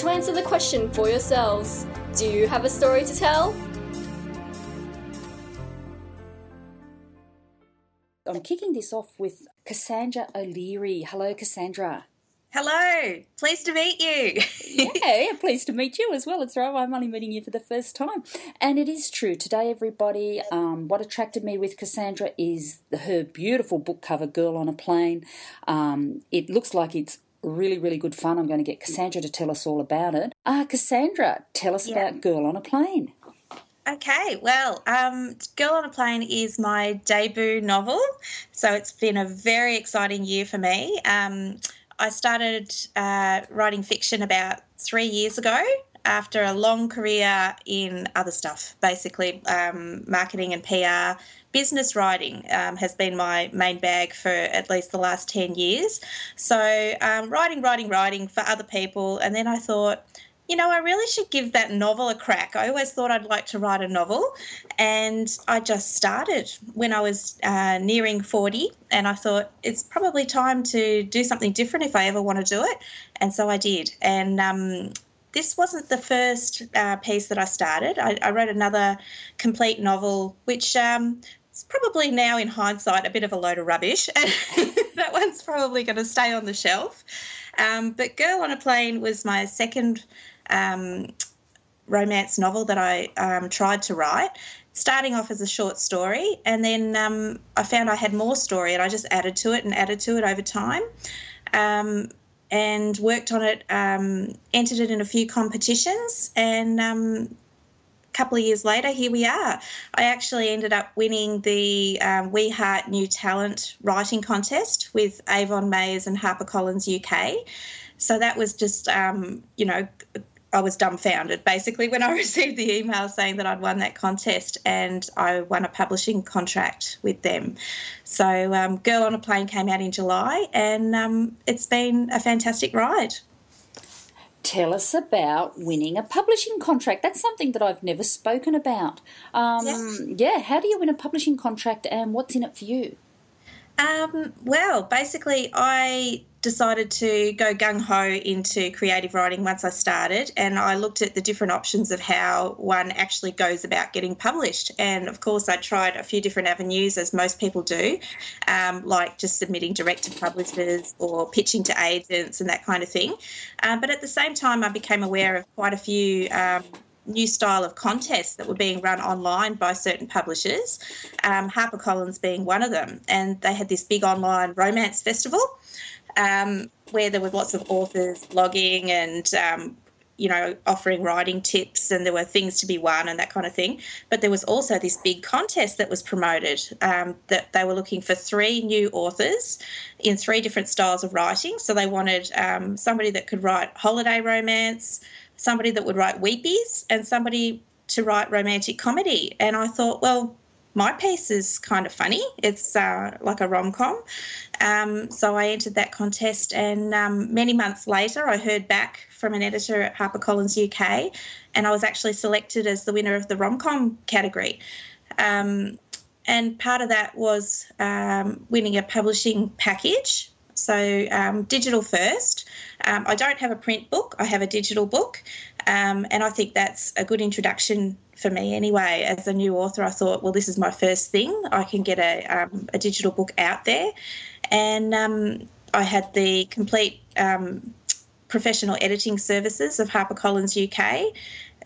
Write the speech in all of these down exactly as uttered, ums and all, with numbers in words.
to answer the question for yourselves. Do you have a story to tell? I'm kicking this off with Cassandra O'Leary. Hello, Cassandra. Hello. Pleased to meet you. yeah, yeah, pleased to meet you as well. It's right, I'm only meeting you for the first time. And it is true. Today, everybody, um, what attracted me with Cassandra is her beautiful book cover, Girl on a Plane. Um, it looks like it's really, really good fun. I'm going to get Cassandra to tell us all about it. Ah, uh, Cassandra, tell us yeah. about Girl on a Plane. Okay, well, um, Girl on a Plane is my debut novel, so it's been a very exciting year for me. Um, I started uh, writing fiction about three years ago after a long career in other stuff, basically um, marketing and P R. Business writing um, has been my main bag for at least the last ten years. So um, writing, writing, writing for other people, and then I thought, you know, I really should give that novel a crack. I always thought I'd like to write a novel, and I just started when I was uh, nearing forty, and I thought it's probably time to do something different if I ever want to do it, and so I did. And um, this wasn't the first uh, piece that I started. I, I wrote another complete novel, which um, it's probably now in hindsight a bit of a load of rubbish. That one's probably going to stay on the shelf. Um, but Girl on a Plane was my second Um, romance novel that I um, tried to write, starting off as a short story, and then um, I found I had more story and I just added to it and added to it over time um, and worked on it, um, entered it in a few competitions, and um, a couple of years later here we are. I actually ended up winning the um, We Heart New Talent writing contest with Avon Mayes and HarperCollins U K. So that was just, um, you know, I was dumbfounded basically when I received the email saying that I'd won that contest, and I won a publishing contract with them. So um, Girl on a Plane came out in July, and um, it's been a fantastic ride. Tell us about winning a publishing contract. That's something that I've never spoken about. Um, yes. Yeah, how do you win a publishing contract, and what's in it for you? Um, well, basically I decided to go gung-ho into creative writing once I started, and I looked at the different options of how one actually goes about getting published. And, of course, I tried a few different avenues, as most people do, um, like just submitting direct to publishers or pitching to agents and that kind of thing. Uh, but at the same time, I became aware of quite a few um new style of contests that were being run online by certain publishers, um, HarperCollins being one of them. And they had this big online romance festival um, where there were lots of authors blogging and, um, you know, offering writing tips, and there were things to be won and that kind of thing. But there was also this big contest that was promoted um, that they were looking for three new authors in three different styles of writing. So they wanted um, somebody that could write holiday romance, somebody that would write weepies, and somebody to write romantic comedy. And I thought, well, my piece is kind of funny. It's uh, like a rom-com. Um, so I entered that contest, and um, many months later I heard back from an editor at HarperCollins U K, and I was actually selected as the winner of the rom-com category. Um, and part of that was um, winning a publishing package. So um, digital first. Um, I don't have a print book. I have a digital book, um, and I think that's a good introduction for me anyway. As a new author, I thought, well, this is my first thing. I can get a, um, a digital book out there. And um, I had the complete um, professional editing services of HarperCollins U K,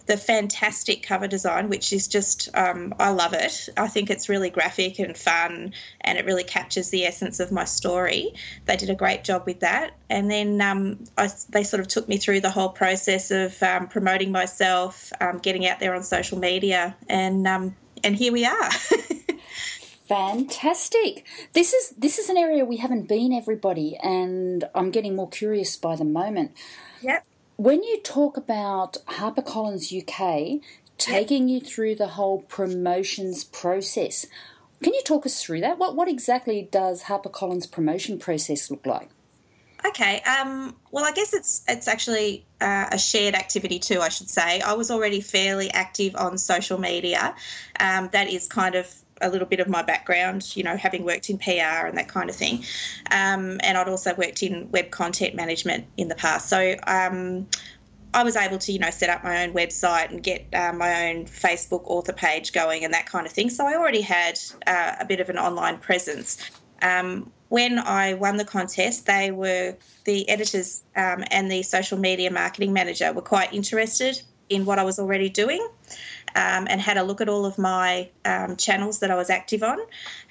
the fantastic cover design, which is just, um, I love it. I think it's really graphic and fun, and it really captures the essence of my story. They did a great job with that. And then um, I, they sort of took me through the whole process of um, promoting myself, um, getting out there on social media, and um, and here we are. Fantastic. This is this is an area we haven't been, everybody, and I'm getting more curious by the moment. Yep. When you talk about HarperCollins U K taking you through the whole promotions process, can you talk us through that? What what exactly does HarperCollins promotion process look like? Okay. Um, well, I guess it's it's actually uh, a shared activity too, I should say. I was already fairly active on social media. Um, that is kind of a little bit of my background, you know, having worked in P R and that kind of thing. Um, and I'd also worked in web content management in the past. So um, I was able to, you know, set up my own website and get uh, my own Facebook author page going and that kind of thing. So I already had uh, a bit of an online presence. Um, When I won the contest, they were the editors um, and the social media marketing manager were quite interested in what I was already doing um, and had a look at all of my um, channels that I was active on.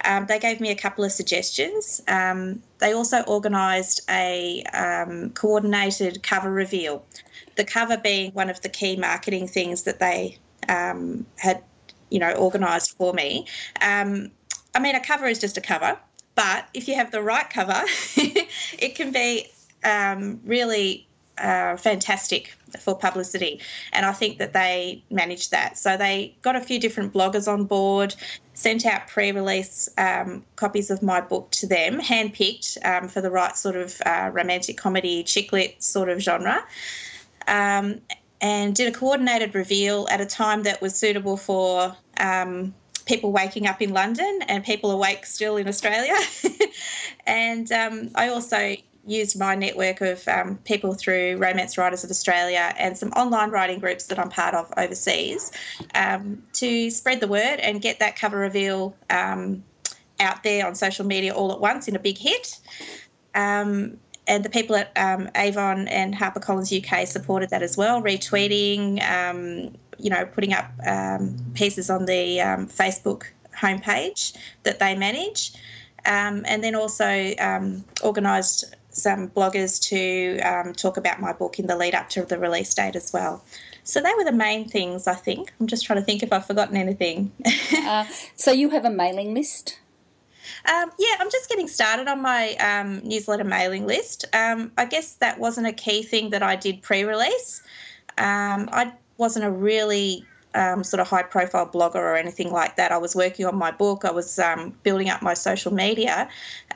Um, they gave me a couple of suggestions. Um, they also organised a um, coordinated cover reveal, the cover being one of the key marketing things that they um, had, you know, organised for me. Um, I mean, a cover is just a cover. But if you have the right cover, it can be um, really uh, fantastic for publicity. And I think that they managed that. So they got a few different bloggers on board, sent out pre-release um, copies of my book to them, handpicked um, for the right sort of uh, romantic comedy, chick lit sort of genre, um, and did a coordinated reveal at a time that was suitable for um people waking up in London and people awake still in Australia. And um, I also used my network of um, people through Romance Writers of Australia and some online writing groups that I'm part of overseas um, to spread the word and get that cover reveal um, out there on social media all at once in a big hit. Um, and the people at um, Avon and HarperCollins U K supported that as well, retweeting, um, you know, putting up um, pieces on the um, Facebook homepage that they manage, um, and then also um, organised some bloggers to um, talk about my book in the lead up to the release date as well. So they were the main things, I think. I'm just trying to think if I've forgotten anything. uh, so you have a mailing list? Um, yeah, I'm just getting started on my um, newsletter mailing list. Um, I guess that wasn't a key thing that I did pre-release. Um, I wasn't a really um, sort of high-profile blogger or anything like that. I was working on my book. I was um, building up my social media.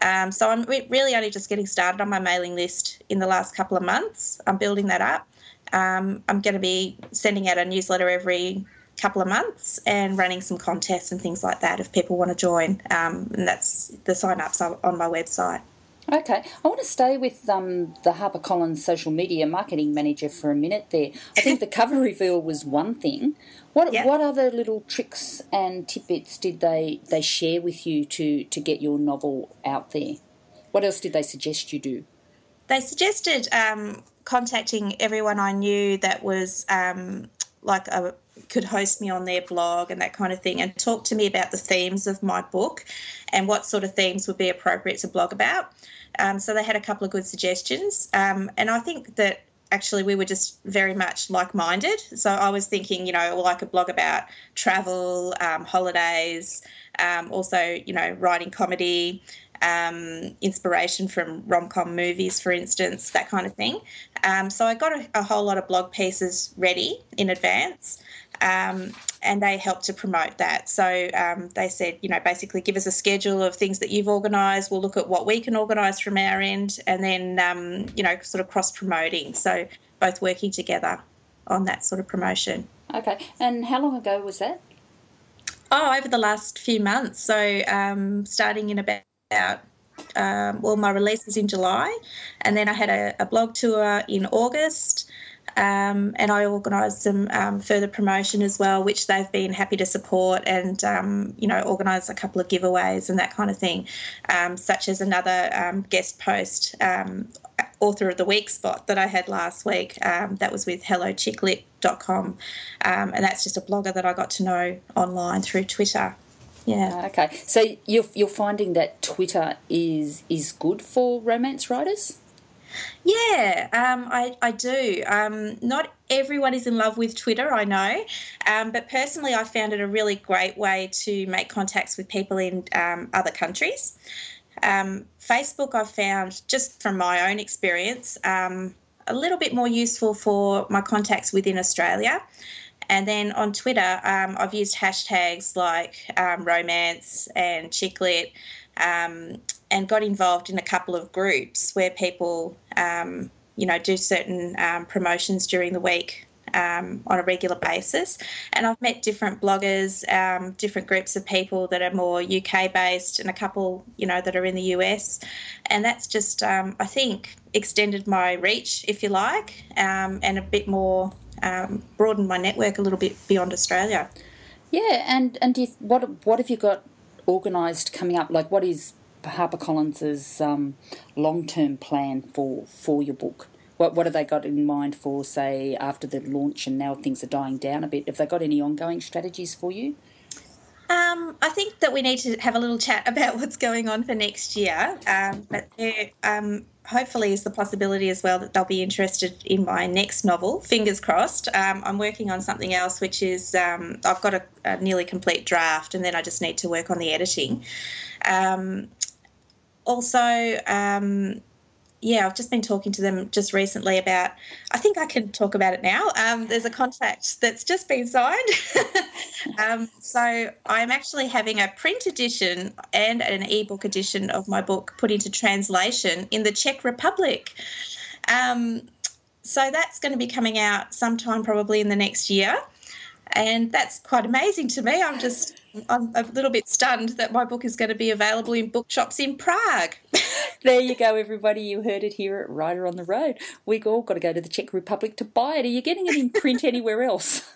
Um, so I'm re- really only just getting started on my mailing list in the last couple of months. I'm building that up. Um, I'm going to be sending out a newsletter every couple of months and running some contests and things like that if people want to join. Um, and that's the sign-ups on my website. Okay. I want to stay with um, the HarperCollins social media marketing manager for a minute there. I think the cover reveal was one thing. What yeah. what other little tricks and tidbits did they, they share with you to, to get your novel out there? What else did they suggest you do? They suggested um, contacting everyone I knew that was um, like a could host me on their blog and that kind of thing and talk to me about the themes of my book and what sort of themes would be appropriate to blog about. Um, so they had a couple of good suggestions. Um, and I think that actually we were just very much like-minded. So I was thinking, you know, well, I could blog about travel, um, holidays, um, also, you know, writing comedy, um, inspiration from rom-com movies, for instance, that kind of thing. Um, so I got a, a whole lot of blog pieces ready in advance. Um, and they helped to promote that. So um, they said, you know, basically give us a schedule of things that you've organised. We'll look at what we can organise from our end and then, um, you know, sort of cross-promoting. So both working together on that sort of promotion. Okay. And how long ago was that? Oh, over the last few months. So um, starting in about, um, well, my release was in July and then I had a, a blog tour in August. Um, and I organised some um, further promotion as well, which they've been happy to support and, um, you know, organised a couple of giveaways and that kind of thing, um, such as another um, guest post um, author of the week spot that I had last week. Um, that was with hello chick lit dot com, um, and that's just a blogger that I got to know online through Twitter. Yeah. Okay. So you're, you're finding that Twitter is is good for romance writers? Yeah, um, I, I do. Um, not everyone is in love with Twitter, I know, um, but personally I found it a really great way to make contacts with people in um, other countries. Um, Facebook I've found, just from my own experience, um, a little bit more useful for my contacts within Australia. And then on Twitter, um, I've used hashtags like um, romance and chick lit, um, and got involved in a couple of groups where people, um, you know, do certain um, promotions during the week um, on a regular basis. And I've met different bloggers, um, different groups of people that are more U K-based and a couple, you know, that are in the U S. And that's just, um, I think, extended my reach, if you like, um, and a bit more... Um, broaden my network a little bit beyond Australia. Yeah, and and do you, what what have you got organised coming up? Like, what is HarperCollins's um, long-term plan for for your book? What what have they got in mind for, say, after the launch and now things are dying down a bit? Have they got any ongoing strategies for you? Um, I think that we need to have a little chat about what's going on for next year, um, but there um, hopefully is the possibility as well that they'll be interested in my next novel, fingers crossed. Um, I'm working on something else, which is um, I've got a, a nearly complete draft, and then I just need to work on the editing. Um, also, um, yeah, I've just been talking to them just recently about, I think I can talk about it now. Um, there's a contract that's just been signed. um, so I'm actually having a print edition and an ebook edition of my book put into translation in the Czech Republic. Um, so that's going to be coming out sometime probably in the next year. And that's quite amazing to me. I'm just I'm a little bit stunned that my book is going to be available in bookshops in Prague. There you go, everybody. You heard it here at Writer on the Road. We've all got to go to the Czech Republic to buy it. Are you getting it in print anywhere else?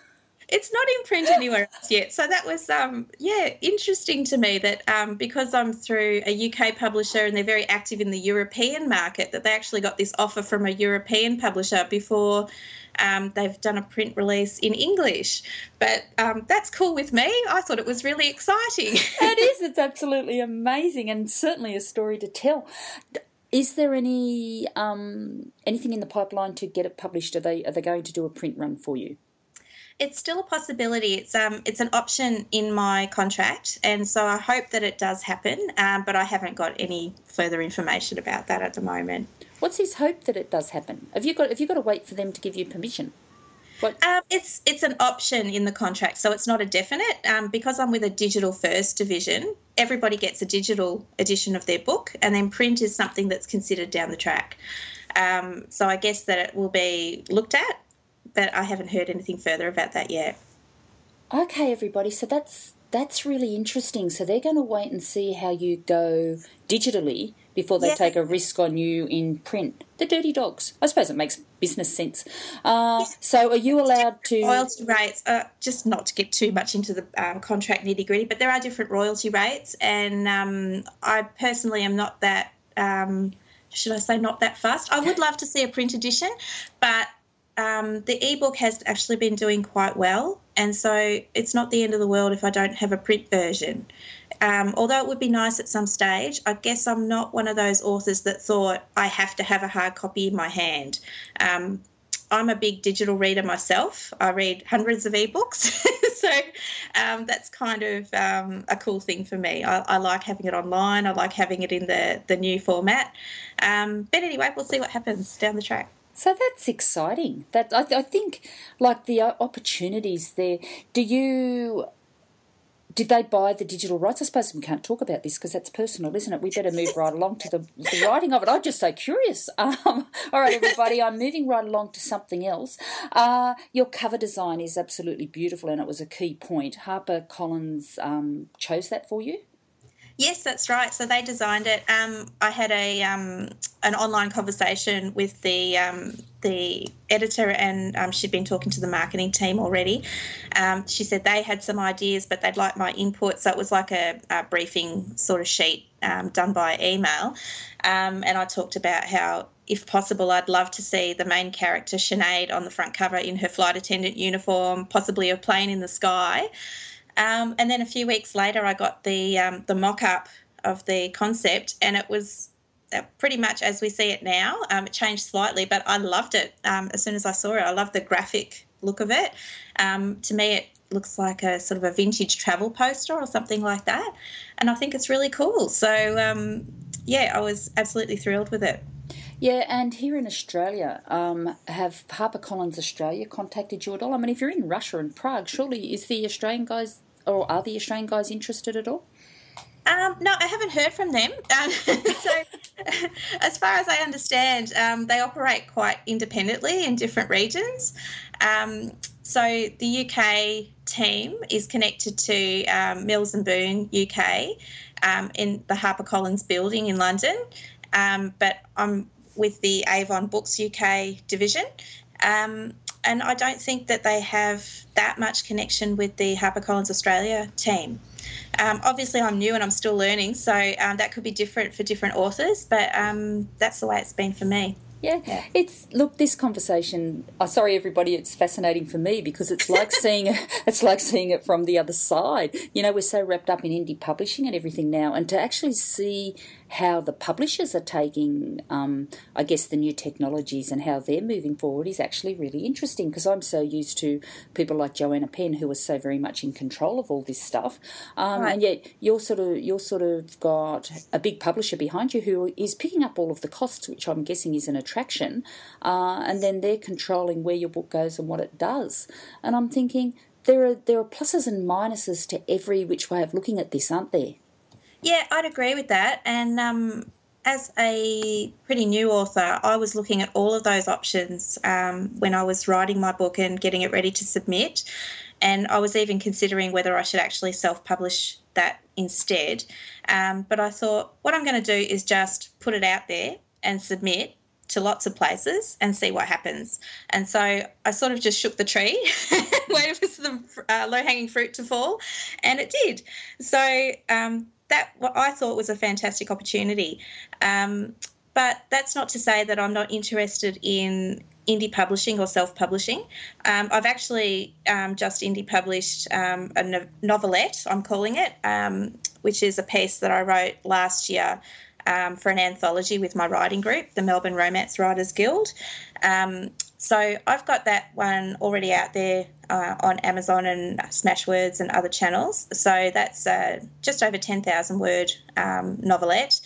It's not in print anywhere else yet. So that was, um, yeah, interesting to me that um, because I'm through a U K publisher and they're very active in the European market, that they actually got this offer from a European publisher before um, they've done a print release in English. But um, that's cool with me. I thought it was really exciting. It is. It's absolutely amazing and certainly a story to tell. Is there any um, anything in the pipeline to get it published? Are they are they going to do a print run for you? It's still a possibility. It's um, it's an option in my contract, and so I hope that it does happen, um, but I haven't got any further information about that at the moment. What's his hope that it does happen? Have you got have you got to wait for them to give you permission? What? Um, it's it's an option in the contract, so it's not a definite. Um, because I'm with a digital first division, everybody gets a digital edition of their book, and then print is something that's considered down the track. Um, so I guess that it will be looked at. But I haven't heard anything further about that yet. Okay, everybody. So that's that's really interesting. So they're going to wait and see how you go digitally before they yeah. take a risk on you in print. The dirty dogs. I suppose it makes business sense. Uh, yes. So are you allowed to... Royalty rates, uh, just not to get too much into the um, contract nitty-gritty, but there are different royalty rates, and um, I personally am not that, um, should I say not that fussed. I would love to see a print edition, but... Um, the ebook has actually been doing quite well, and so it's not the end of the world if I don't have a print version. Um, although it would be nice at some stage, I guess I'm not one of those authors that thought I have to have a hard copy in my hand. Um, I'm a big digital reader myself. I read hundreds of ebooks, so um, that's kind of um, a cool thing for me. I, I like having it online. I like having it in the, the new format. Um, but anyway, we'll see what happens down the track. So that's exciting. That I, th- I think, like the opportunities there. Do you? Did they buy the digital rights? I suppose we can't talk about this because that's personal, isn't it? We better move right along to the, the writing of it. I'm just so curious. Um, all right, everybody, I'm moving right along to something else. Uh, your cover design is absolutely beautiful, and it was a key point. HarperCollins um, chose that for you. Yes, that's right. So they designed it. Um, I had a um, an online conversation with the um, the editor, and um, she'd been talking to the marketing team already. Um, she said they had some ideas, but they'd like my input. So it was like a, a briefing sort of sheet um, done by email. Um, and I talked about how, if possible, I'd love to see the main character, Sinead, on the front cover in her flight attendant uniform, possibly a plane in the sky. Um, and then a few weeks later, I got the um, the mock-up of the concept, and it was pretty much as we see it now. Um, it changed slightly, but I loved it um, as soon as I saw it. I loved the graphic look of it. Um, to me, it looks like a sort of a vintage travel poster or something like that, and I think it's really cool. So, um, yeah, I was absolutely thrilled with it. Yeah, and here in Australia, um, have HarperCollins Australia contacted you at all? I mean, if you're in Russia and Prague, surely is the Australian guys, or are the Australian guys interested at all? Um, no, I haven't heard from them. Um, so as far as I understand, um, they operate quite independently in different regions. Um, so the U K team is connected to um, Mills and Boon U K um, in the HarperCollins building in London, um, but I'm with the Avon Books U K division. Um, and I don't think that they have that much connection with the HarperCollins Australia team. Um, obviously, I'm new and I'm still learning, so um, that could be different for different authors, but um, that's the way it's been for me. Yeah. yeah, it's look. This conversation. Oh, sorry, everybody. It's fascinating for me because it's like seeing it's like seeing it from the other side. You know, we're so wrapped up in indie publishing and everything now, and to actually see how the publishers are taking, um, I guess, the new technologies and how they're moving forward is actually really interesting. Because I'm so used to people like Joanna Penn, who are so very much in control of all this stuff, um, right. and yet you're sort of you're sort of got a big publisher behind you who is picking up all of the costs, which I'm guessing is an attraction, uh, and then they're controlling where your book goes and what it does. And I'm thinking there are there are pluses and minuses to every which way of looking at this, aren't there? Yeah, I'd agree with that. And um, as a pretty new author, I was looking at all of those options um, when I was writing my book and getting it ready to submit. And I was even considering whether I should actually self-publish that instead. Um, but I thought what I'm going to do is just put it out there and submit to lots of places and see what happens. And so I sort of just shook the tree waited for the uh, low-hanging fruit to fall, and it did. So um, that what I thought was a fantastic opportunity. Um, but that's not to say that I'm not interested in indie publishing or self-publishing. Um, I've actually um, just indie published um, a no- novelette, I'm calling it, um, which is a piece that I wrote last year Um, for an anthology with my writing group, the Melbourne Romance Writers Guild. Um, so I've got that one already out there uh, on Amazon and Smashwords and other channels. So that's uh, just over ten thousand word um, novelette,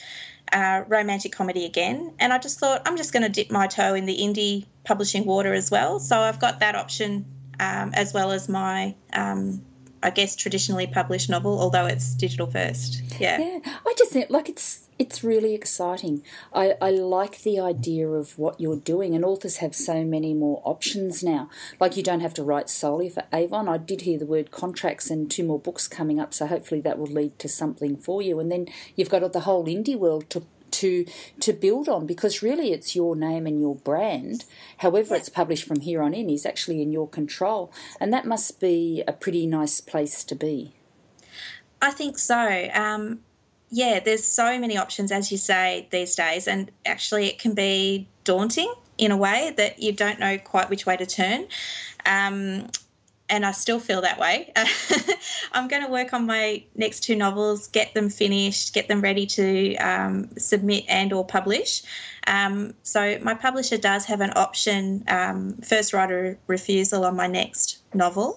uh, romantic comedy again. And I just thought I'm just going to dip my toe in the indie publishing water as well. So I've got that option um, as well as my um I guess traditionally published novel, although it's digital first. Yeah, yeah. I just think like it's it's really exciting. I, I like the idea of what you're doing, and authors have so many more options now. Like you don't have to write solely for Avon. I did hear the word contracts and two more books coming up, so hopefully that will lead to something for you. And then you've got the whole indie world to to to build on, because really it's your name and your brand, however it's published from here on in, is actually in your control, and that must be a pretty nice place to be. I think so. Um, yeah, there's so many options, as you say, these days, and actually it can be daunting in a way that you don't know quite which way to turn. Um And I still feel that way. I'm going to work on my next two novels, get them finished, get them ready to um, submit and or publish. Um, so my publisher does have an option, um, first writer refusal on my next novel.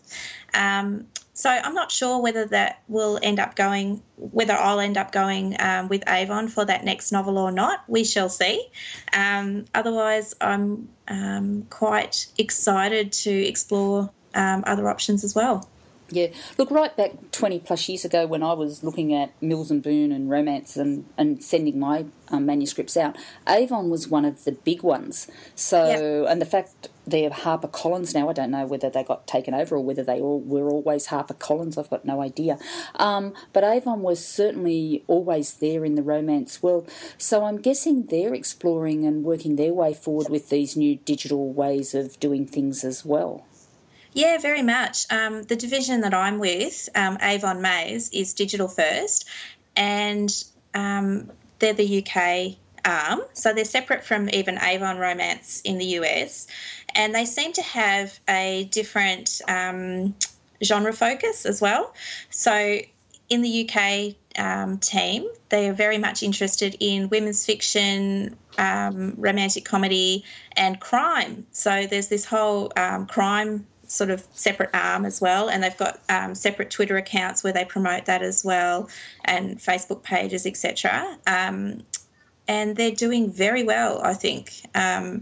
Um, so I'm not sure whether that will end up going, whether I'll end up going um, with Avon for that next novel or not. We shall see. Um, otherwise, I'm um, quite excited to explore Um, other options as well. Yeah. Look, right back twenty plus years ago when I was looking at Mills and Boon and Romance and, and sending my um, manuscripts out, Avon was one of the big ones. So, yep. And the fact they're HarperCollins now, I don't know whether they got taken over or whether they all were always HarperCollins, I've got no idea. Um, but Avon was certainly always there in the romance world. So I'm guessing they're exploring and working their way forward with these new digital ways of doing things as well. Yeah, very much. Um, the division that I'm with, um, Avon Mayes, is digital first, and um, they're the U K arm. So they're separate from even Avon Romance in the U S, and they seem to have a different um, genre focus as well. So in the U K um, team, they are very much interested in women's fiction, um, romantic comedy and crime. So there's this whole um, crime sort of separate arm as well, and they've got um, separate Twitter accounts where they promote that as well, and Facebook pages, et cetera. Um, and they're doing very well, I think. Um,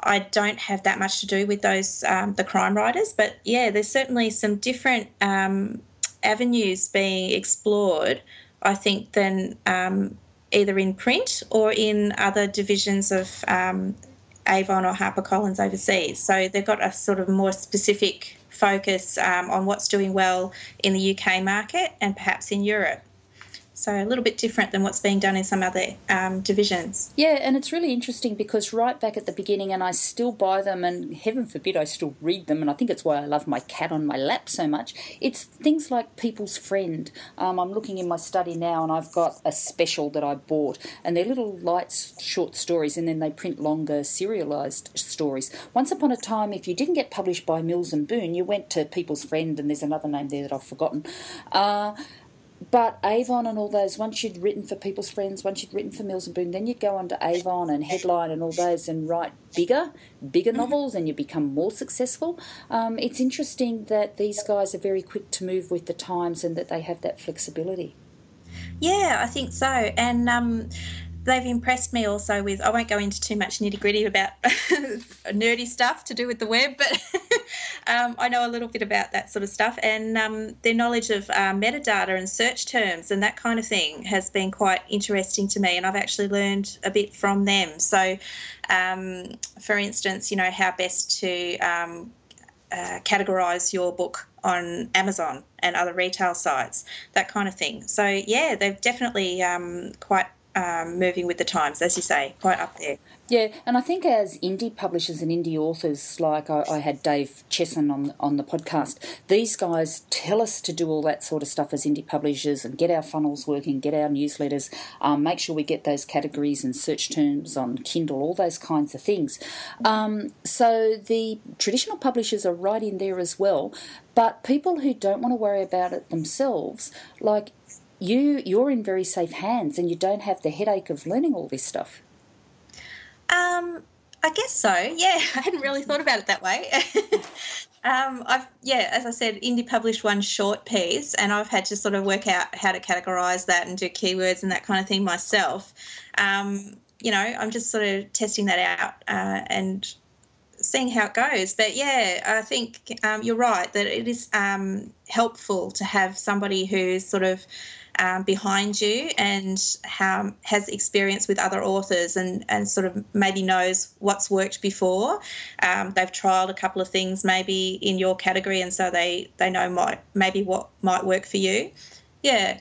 I don't have that much to do with those um, the crime writers, but, yeah, there's certainly some different um, avenues being explored, I think, than um, either in print or in other divisions of um, Avon or HarperCollins overseas. So they've got a sort of more specific focus um, on what's doing well in the U K market and perhaps in Europe. So a little bit different than what's being done in some other um, divisions. Yeah, and it's really interesting because right back at the beginning, and I still buy them, and heaven forbid I still read them, and I think it's why I love my cat on my lap so much, it's things like People's Friend. Um, I'm looking in my study now, and I've got a special that I bought, and they're little light short stories, and then they print longer serialised stories. Once upon a time, if you didn't get published by Mills and Boon, you went to People's Friend, and there's another name there that I've forgotten, uh... But Avon and all those, once you'd written for People's Friends, once you'd written for Mills and Boon, then you'd go on to Avon and Headline and all those and write bigger, bigger novels, and you become more successful. Um, it's interesting that these guys are very quick to move with the times and that they have that flexibility. Yeah, I think so. And um, they've impressed me also with, I won't go into too much nitty-gritty about nerdy stuff to do with the web, but um, I know a little bit about that sort of stuff, and um, their knowledge of uh, metadata and search terms and that kind of thing has been quite interesting to me, and I've actually learned a bit from them. So, um, for instance, you know, how best to um, uh, categorise your book on Amazon and other retail sites, that kind of thing. So, yeah, they've definitely um, quite Um, moving with the times, as you say, quite up there. Yeah, and I think as indie publishers and indie authors, like I, I had Dave Chesson on, on the podcast, these guys tell us to do all that sort of stuff as indie publishers and get our funnels working, get our newsletters, um, make sure we get those categories and search terms on Kindle, all those kinds of things. Um, so the traditional publishers are right in there as well, but people who don't want to worry about it themselves, like, You, you're in very safe hands, and you don't have the headache of learning all this stuff. Um, I guess so, yeah. I hadn't really thought about it that way. um, I've Yeah, as I said, indie published one short piece, and I've had to sort of work out how to categorise that and do keywords and that kind of thing myself. Um, you know, I'm just sort of testing that out uh, and seeing how it goes. But, yeah, I think um, you're right that it is um, helpful to have somebody who's sort of Um, behind you and um, has experience with other authors and, and sort of maybe knows what's worked before. Um, they've trialled a couple of things maybe in your category, and so they, they know might, maybe what might work for you. Yeah.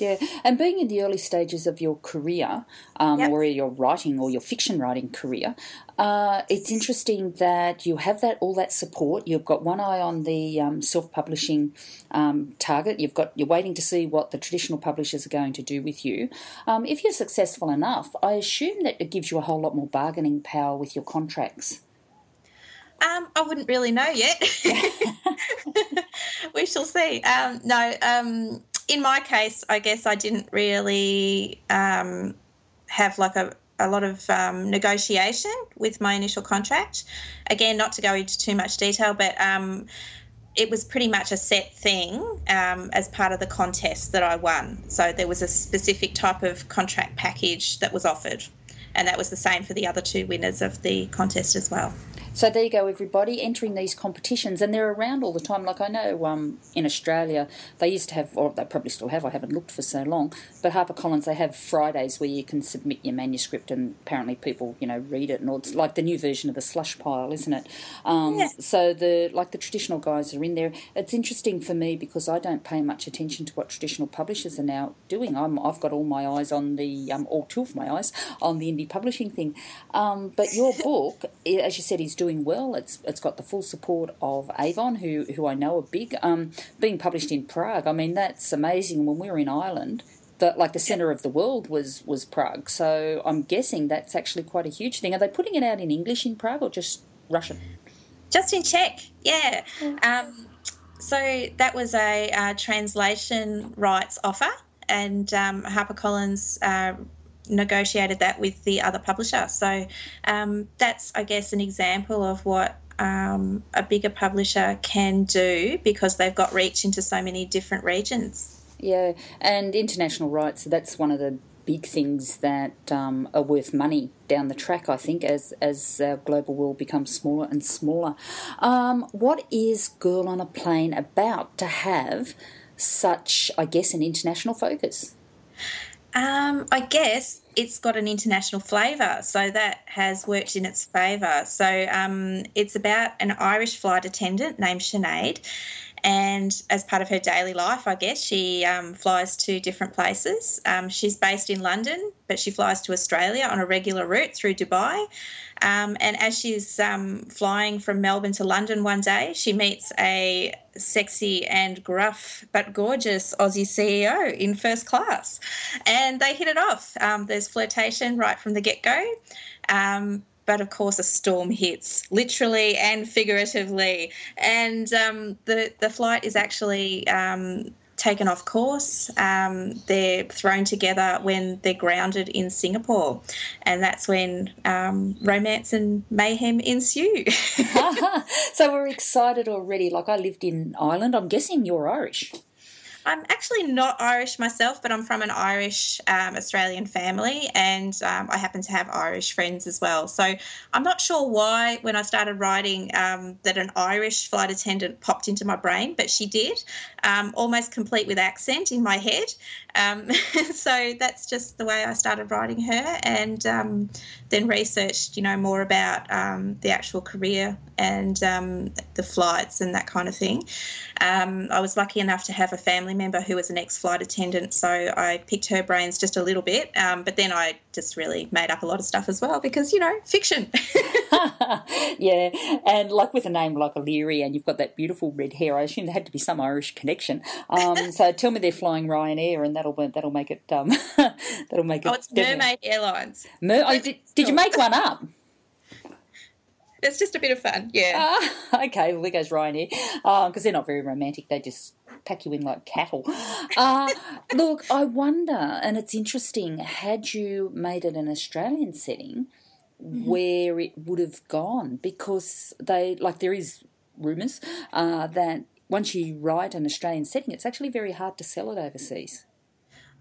Yeah, and being in the early stages of your career um, yep. or your writing or your fiction writing career, uh, it's interesting that you have that all that support. You've got one eye on the um, self-publishing um, target. You've got you're waiting to see what the traditional publishers are going to do with you. Um, if you're successful enough, I assume that it gives you a whole lot more bargaining power with your contracts. Um, I wouldn't really know yet. We shall see. Um, no, um, in my case, I guess I didn't really um, have like a, a lot of um, negotiation with my initial contract. Again, not to go into too much detail, but um, it was pretty much a set thing um, as part of the contest that I won. So there was a specific type of contract package that was offered, and that was the same for the other two winners of the contest as well. So there you go, everybody, entering these competitions, and they're around all the time. Like I know um, in Australia they used to have, or they probably still have, I haven't looked for so long, but HarperCollins, they have Fridays where you can submit your manuscript and apparently people, you know, read it, and all, it's like the new version of the slush pile, isn't it? Um, yeah. So the like the traditional guys are in there. It's interesting for me because I don't pay much attention to what traditional publishers are now doing. I'm, I've got all my eyes on the, um, all two of my eyes, on the indie publishing thing. Um, but your book, as you said, is doing... doing well. It's it's got the full support of Avon, who who I know are big. Um, being published in Prague, I mean, that's amazing. When we were in Ireland, that like the centre of the world was was Prague. So I'm guessing that's actually quite a huge thing. Are they putting it out in English in Prague or just Russian? Just in Czech, yeah. Um, so that was a uh, translation rights offer, and um, HarperCollins Uh, negotiated that with the other publisher. So um, that's, I guess, an example of what um, a bigger publisher can do because they've got reach into so many different regions. Yeah, and international rights, that's one of the big things that um, are worth money down the track, I think, as, as our global world becomes smaller and smaller. Um, what is Girl on a Plane about to have such, I guess, an international focus? Um, I guess it's got an international flavour, so that has worked in its favour. So um, it's about an Irish flight attendant named Sinead, and as part of her daily life, I guess, she um, flies to different places. Um, she's based in London, but she flies to Australia on a regular route through Dubai. Um, and as she's um, flying from Melbourne to London one day, she meets a sexy and gruff but gorgeous Aussie C E O in first class, and they hit it off. Um, there's flirtation right from the get-go, um, but, of course, a storm hits, literally and figuratively, and um, the, the flight is actually um, taken off course. Um, they're thrown together when they're grounded in Singapore, and that's when um, romance and mayhem ensue. So we're excited already. Like, I lived in Ireland. I'm guessing you're Irish. I'm actually not Irish myself, but I'm from an Irish um, Australian family, and um, I happen to have Irish friends as well. So I'm not sure why when I started writing um, that an Irish flight attendant popped into my brain, but she did, um, almost complete with accent in my head. Um, so that's just the way I started writing her, and um, then researched, you know, more about um, the actual career and um, the flights and that kind of thing. Um, I was lucky enough to have a family member who was an ex-flight attendant, so I picked her brains just a little bit, um, but then I just really made up a lot of stuff as well because, you know, fiction. Yeah, and like with a name like O'Leary, and you've got that beautiful red hair, I assume there had to be some Irish connection. Um, so tell me they're flying Ryanair, and that'll that'll make it. Um, that'll make it. Oh, it's Mermaid Airlines. Mer- oh, did, did you make one up? It's just a bit of fun, yeah. Uh, okay, well, there goes Ryanair, because um, they're not very romantic. They just pack you in like cattle. Uh, look, I wonder, and it's interesting, had you made it an Australian setting, mm-hmm. where it would have gone, because they, like, there is rumours uh, that once you write an Australian setting, it's actually very hard to sell it overseas.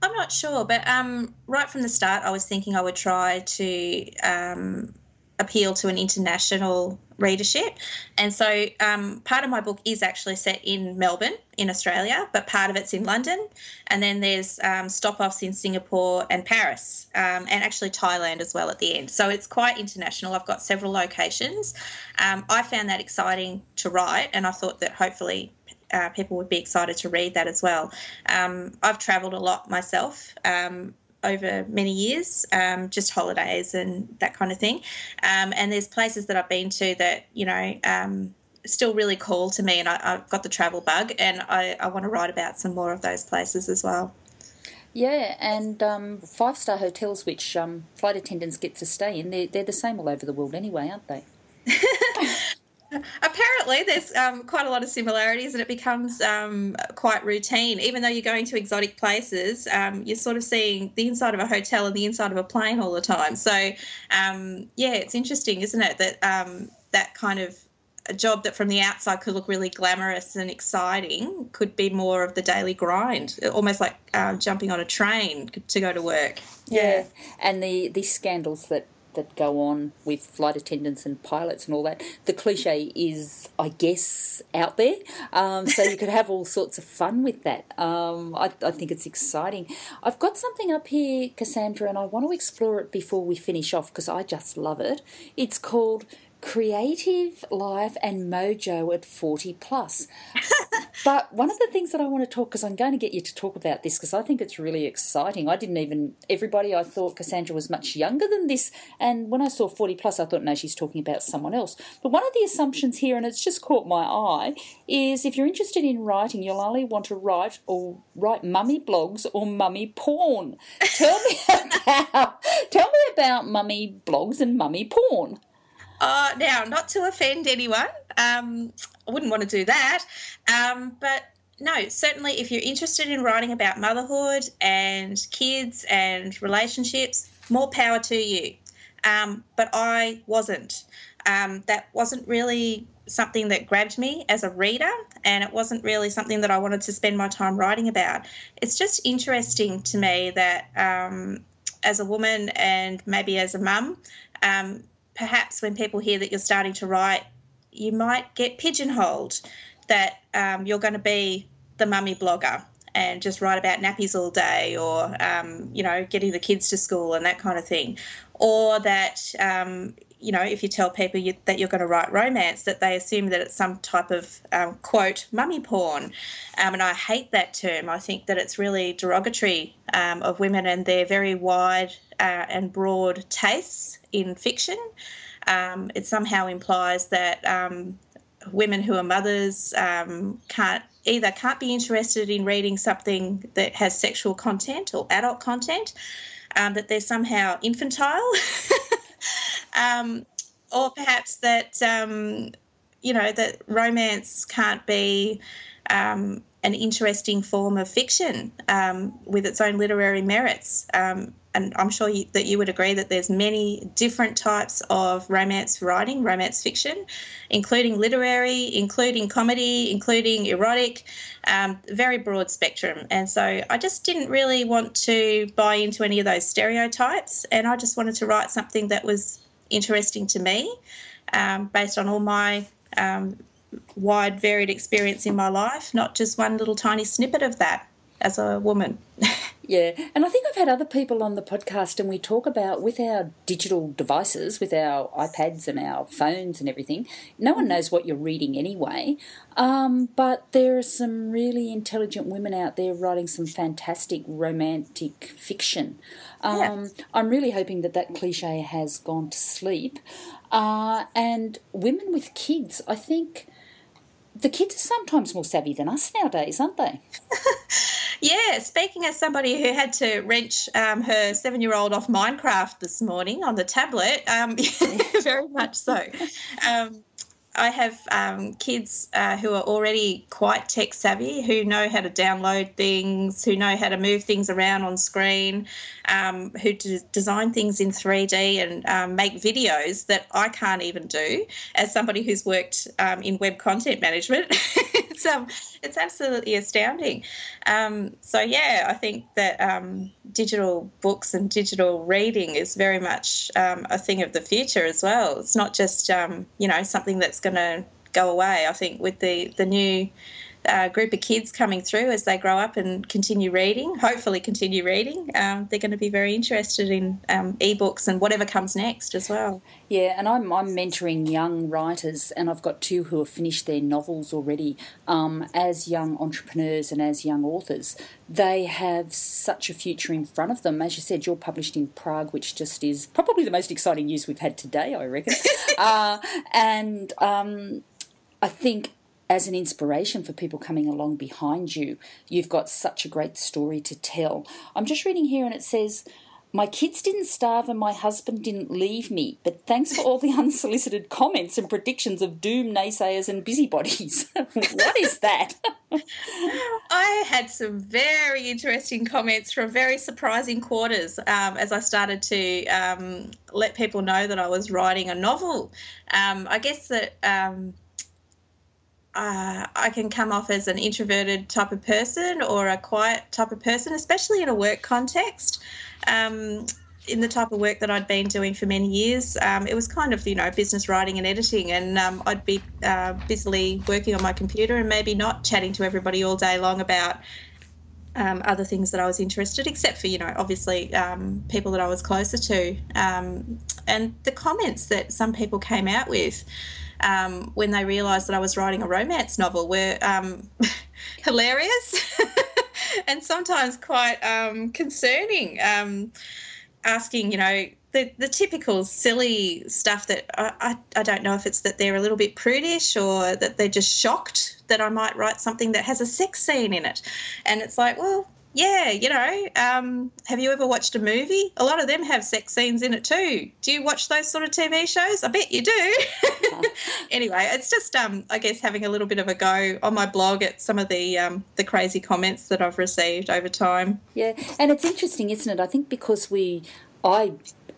I'm not sure, but um, right from the start I was thinking I would try to um, appeal to an international readership, and so um, part of my book is actually set in Melbourne in Australia, but part of it's in London, and then there's um, stop-offs in Singapore and Paris, um, and actually Thailand as well at the end. So it's quite international. I've got several locations. Um, I found that exciting to write, and I thought that hopefully Uh, people would be excited to read that as well. Um, I've travelled a lot myself um, over many years, um, just holidays and that kind of thing. Um, and there's places that I've been to that, you know, um, still really call to me, and I, I've got the travel bug, and I, I want to write about some more of those places as well. Yeah, and um, five-star hotels, which um, flight attendants get to stay in, they're, they're the same all over the world anyway, aren't they? Apparently there's um, quite a lot of similarities, and it becomes um, quite routine. Even though you're going to exotic places, um, you're sort of seeing the inside of a hotel and the inside of a plane all the time. So, um, yeah, it's interesting, isn't it, that um, that kind of a job that from the outside could look really glamorous and exciting could be more of the daily grind, almost like um, jumping on a train to go to work. Yeah, yeah. And the, the scandals that that go on with flight attendants and pilots and all that. The cliche is, I guess, out there. Um, so you could have all sorts of fun with that. Um, I, I think it's exciting. I've got something up here, Cassandra, and I want to explore it before we finish off because I just love it. It's called Creative Life and Mojo at forty plus. But one of the things that I want to talk, because I'm going to get you to talk about this because I think it's really exciting. I didn't even, everybody, I thought Cassandra was much younger than this. And when I saw forty plus, I thought, no, she's talking about someone else. But one of the assumptions here, and it's just caught my eye, is if you're interested in writing, you'll only want to write or write mummy blogs or mummy porn. Tell me about, tell me about mummy blogs and mummy porn. Uh, now, not to offend anyone, um, I wouldn't want to do that, um, but no, certainly if you're interested in writing about motherhood and kids and relationships, more power to you. Um, but I wasn't. Um, that wasn't really something that grabbed me as a reader, and it wasn't really something that I wanted to spend my time writing about. It's just interesting to me that um, as a woman and maybe as a mum, um, perhaps when people hear that you're starting to write, you might get pigeonholed that um, you're going to be the mummy blogger and just write about nappies all day or, um, you know, getting the kids to school and that kind of thing. Or that, um, you know, if you tell people you, that you're going to write romance, that they assume that it's some type of, um, quote, mummy porn. Um, and I hate that term. I think that it's really derogatory um, of women and their very wide uh, and broad tastes in fiction. Um, it somehow implies that um, women who are mothers um, can't either can't be interested in reading something that has sexual content or adult content, um, that they're somehow infantile, um, or perhaps that um, you know that romance can't be um, an interesting form of fiction um, with its own literary merits. Um, And I'm sure you, that you would agree that there's many different types of romance writing, romance fiction, including literary, including comedy, including erotic, um, very broad spectrum. And so I just didn't really want to buy into any of those stereotypes, and I just wanted to write something that was interesting to me um, based on all my um, wide, varied experience in my life, not just one little tiny snippet of that as a woman. Yeah, and I think I've had other people on the podcast and we talk about with our digital devices, with our iPads and our phones and everything, no one knows what you're reading anyway, um, but there are some really intelligent women out there writing some fantastic romantic fiction. Um, yeah. I'm really hoping that that cliche has gone to sleep. Uh, and women with kids, I think the kids are sometimes more savvy than us nowadays, aren't they? Yeah, speaking as somebody who had to wrench um, her seven-year-old off Minecraft this morning on the tablet, um, very much so. Um, I have um, kids uh, who are already quite tech-savvy, who know how to download things, who know how to move things around on screen, um, who d- design things in three D and um, make videos that I can't even do as somebody who's worked um, in web content management. It's, um, it's absolutely astounding. Um, so, yeah, I think that um, digital books and digital reading is very much um, a thing of the future as well. It's not just, um, you know, something that's going to go away. I think with the, the new uh, group of kids coming through as they grow up and continue reading, hopefully continue reading, um, they're going to be very interested in um, ebooks and whatever comes next as well. Yeah, and I'm, I'm mentoring young writers, and I've got two who have finished their novels already um, as young entrepreneurs and as young authors. They have such a future in front of them. As you said, you're published in Prague, which just is probably the most exciting news we've had today, I reckon. uh, and um, I think as an inspiration for people coming along behind you, you've got such a great story to tell. I'm just reading here and it says, "My kids didn't starve and my husband didn't leave me, but thanks for all the unsolicited comments and predictions of doom, naysayers and busybodies." What is that? I had some very interesting comments from very surprising quarters um, as I started to um, let people know that I was writing a novel. Um, I guess that um, Uh, I can come off as an introverted type of person or a quiet type of person, especially in a work context. Um, in the type of work that I'd been doing for many years, um, it was kind of, you know, business writing and editing, and um, I'd be uh, busily working on my computer and maybe not chatting to everybody all day long about um, other things that I was interested, except for, you know, obviously um, people that I was closer to. Um, and the comments that some people came out with Um, when they realised that I was writing a romance novel were um, hilarious and sometimes quite um, concerning, um, asking, you know, the, the typical silly stuff that I, I, I don't know if it's that they're a little bit prudish or that they're just shocked that I might write something that has a sex scene in it. And it's like, well, yeah, you know, um, have you ever watched a movie? A lot of them have sex scenes in it too. Do you watch those sort of T V shows? I bet you do. Anyway, it's just, um, I guess, having a little bit of a go on my blog at some of the um, the crazy comments that I've received over time. Yeah, and it's interesting, isn't it? I think because we, I,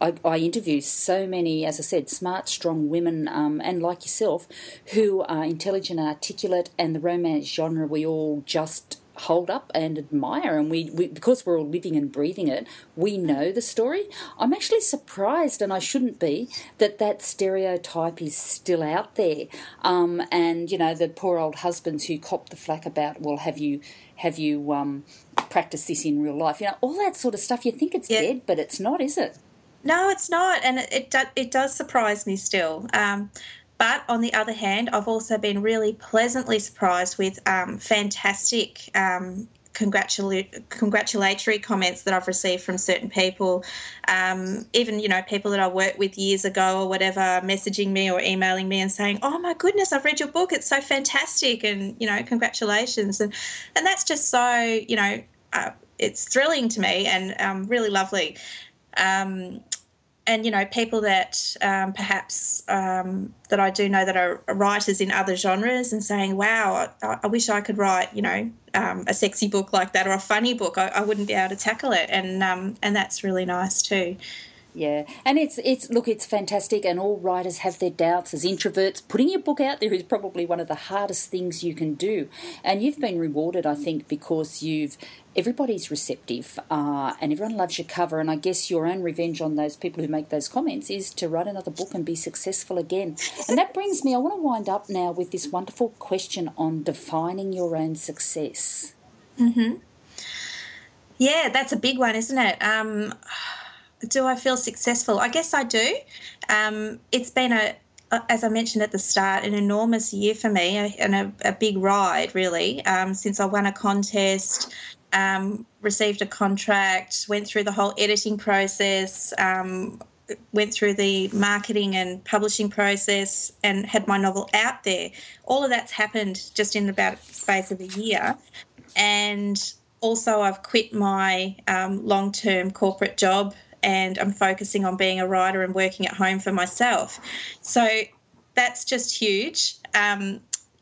I, I interview so many, as I said, smart, strong women, um, and like yourself, who are intelligent, articulate, and the romance genre we all just hold up and admire, and we, we because we're all living and breathing it, we know the story. I'm actually surprised, and I shouldn't be, that that stereotype is still out there. Um, and you know, the poor old husbands who cop the flack about, well, have you have you um, practiced this in real life? You know, all that sort of stuff. You think it's yeah. dead, but it's not, is it? No, it's not, and it it, do, it does surprise me still. Um, But on the other hand, I've also been really pleasantly surprised with um, fantastic um, congratula- congratulatory comments that I've received from certain people, um, even, you know, people that I worked with years ago or whatever, messaging me or emailing me and saying, oh, my goodness, I've read your book. It's so fantastic, and, you know, congratulations. And, and that's just so, you know, uh, it's thrilling to me and um, really lovely. Um And, you know, people that um, perhaps um, that I do know that are writers in other genres and saying, wow, I, I wish I could write, you know, um, a sexy book like that or a funny book. I, I wouldn't be able to tackle it. And um, and that's really nice too. Yeah, and it's it's look, it's fantastic, and all writers have their doubts. As introverts, putting your book out there is probably one of the hardest things you can do, and you've been rewarded, I think, because you've everybody's receptive uh, and everyone loves your cover, and I guess your own revenge on those people who make those comments is to write another book and be successful again. And that brings me, I want to wind up now with this wonderful question on defining your own success. Mm-hmm. Yeah, that's a big one, isn't it? Um Do I feel successful? I guess I do. Um, it's been, a, as I mentioned at the start, an enormous year for me and a, a big ride, really, um, since I won a contest, um, received a contract, went through the whole editing process, um, went through the marketing and publishing process and had my novel out there. All of that's happened just in about the space of a year, and also I've quit my um, long-term corporate job, and I'm focusing on being a writer and working at home for myself. So that's just huge. Um,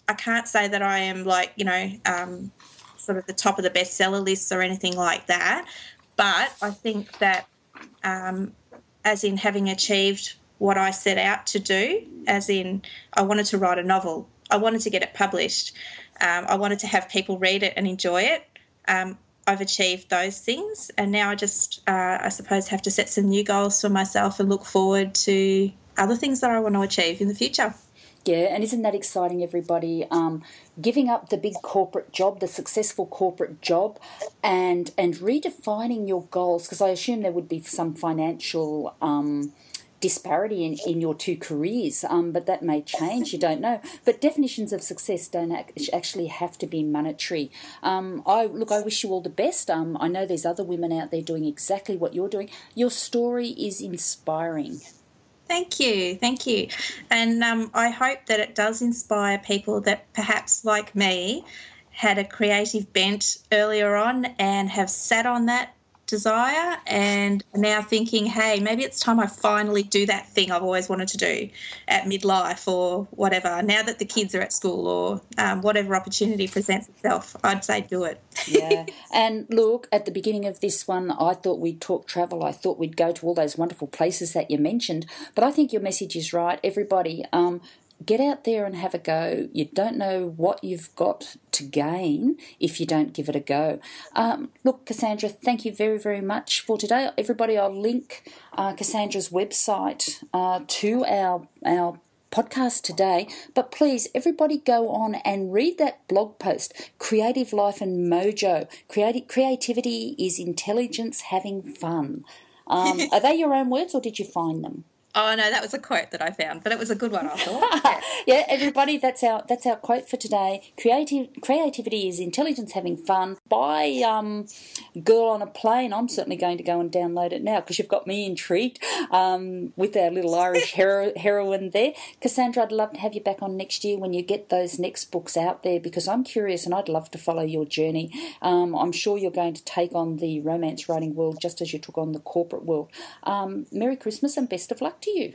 I can't say that I am like, you know, um, sort of the top of the bestseller lists or anything like that, but I think that um, as in having achieved what I set out to do, as in I wanted to write a novel, I wanted to get it published, um, I wanted to have people read it and enjoy it, um, I've achieved those things, and now I just, uh, I suppose, have to set some new goals for myself and look forward to other things that I want to achieve in the future. Yeah, and isn't that exciting, everybody? Um, giving up the big corporate job, the successful corporate job, and and redefining your goals, because I assume there would be some financial um disparity in, in your two careers, um, but that may change, you don't know. But definitions of success don't ac- actually have to be monetary. Um, I look, I wish you all the best. Um, I know there's other women out there doing exactly what you're doing. Your story is inspiring. Thank you, thank you. And um, I hope that it does inspire people that perhaps, like me, had a creative bent earlier on and have sat on that desire and now thinking, hey, maybe it's time I finally do that thing I've always wanted to do at midlife or whatever, now that the kids are at school or um, whatever opportunity presents itself, I'd say do it. Yeah, and look, at the beginning of this one, I thought we'd talk travel. I thought we'd go to all those wonderful places that you mentioned, but I think your message is right, everybody. Um, get out there and have a go. You don't know what you've got to gain if you don't give it a go. Um, look, Cassandra, thank you very, very much for today. Everybody, I'll link uh, Cassandra's website uh, to our our podcast today. But please, everybody, go on and read that blog post, Creative Life and Mojo. Creati- creativity is intelligence having fun. Um, are they your own words or did you find them? Oh, no, that was a quote that I found, but it was a good one, I thought. Yeah, yeah, everybody, that's our that's our quote for today. Creative Creativity is intelligence having fun by um, Girl on a Plane. I'm certainly going to go and download it now because you've got me intrigued um, with our little Irish hero, heroine there. Cassandra, I'd love to have you back on next year when you get those next books out there because I'm curious and I'd love to follow your journey. Um, I'm sure you're going to take on the romance writing world just as you took on the corporate world. Um, Merry Christmas and best of luck to you.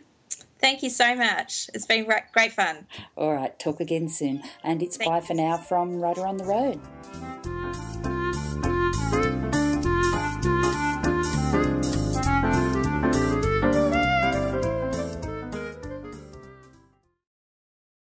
Thank you so much. It's been great fun. All right, talk again soon. And it's Thanks. Bye for now from Writer on the Road.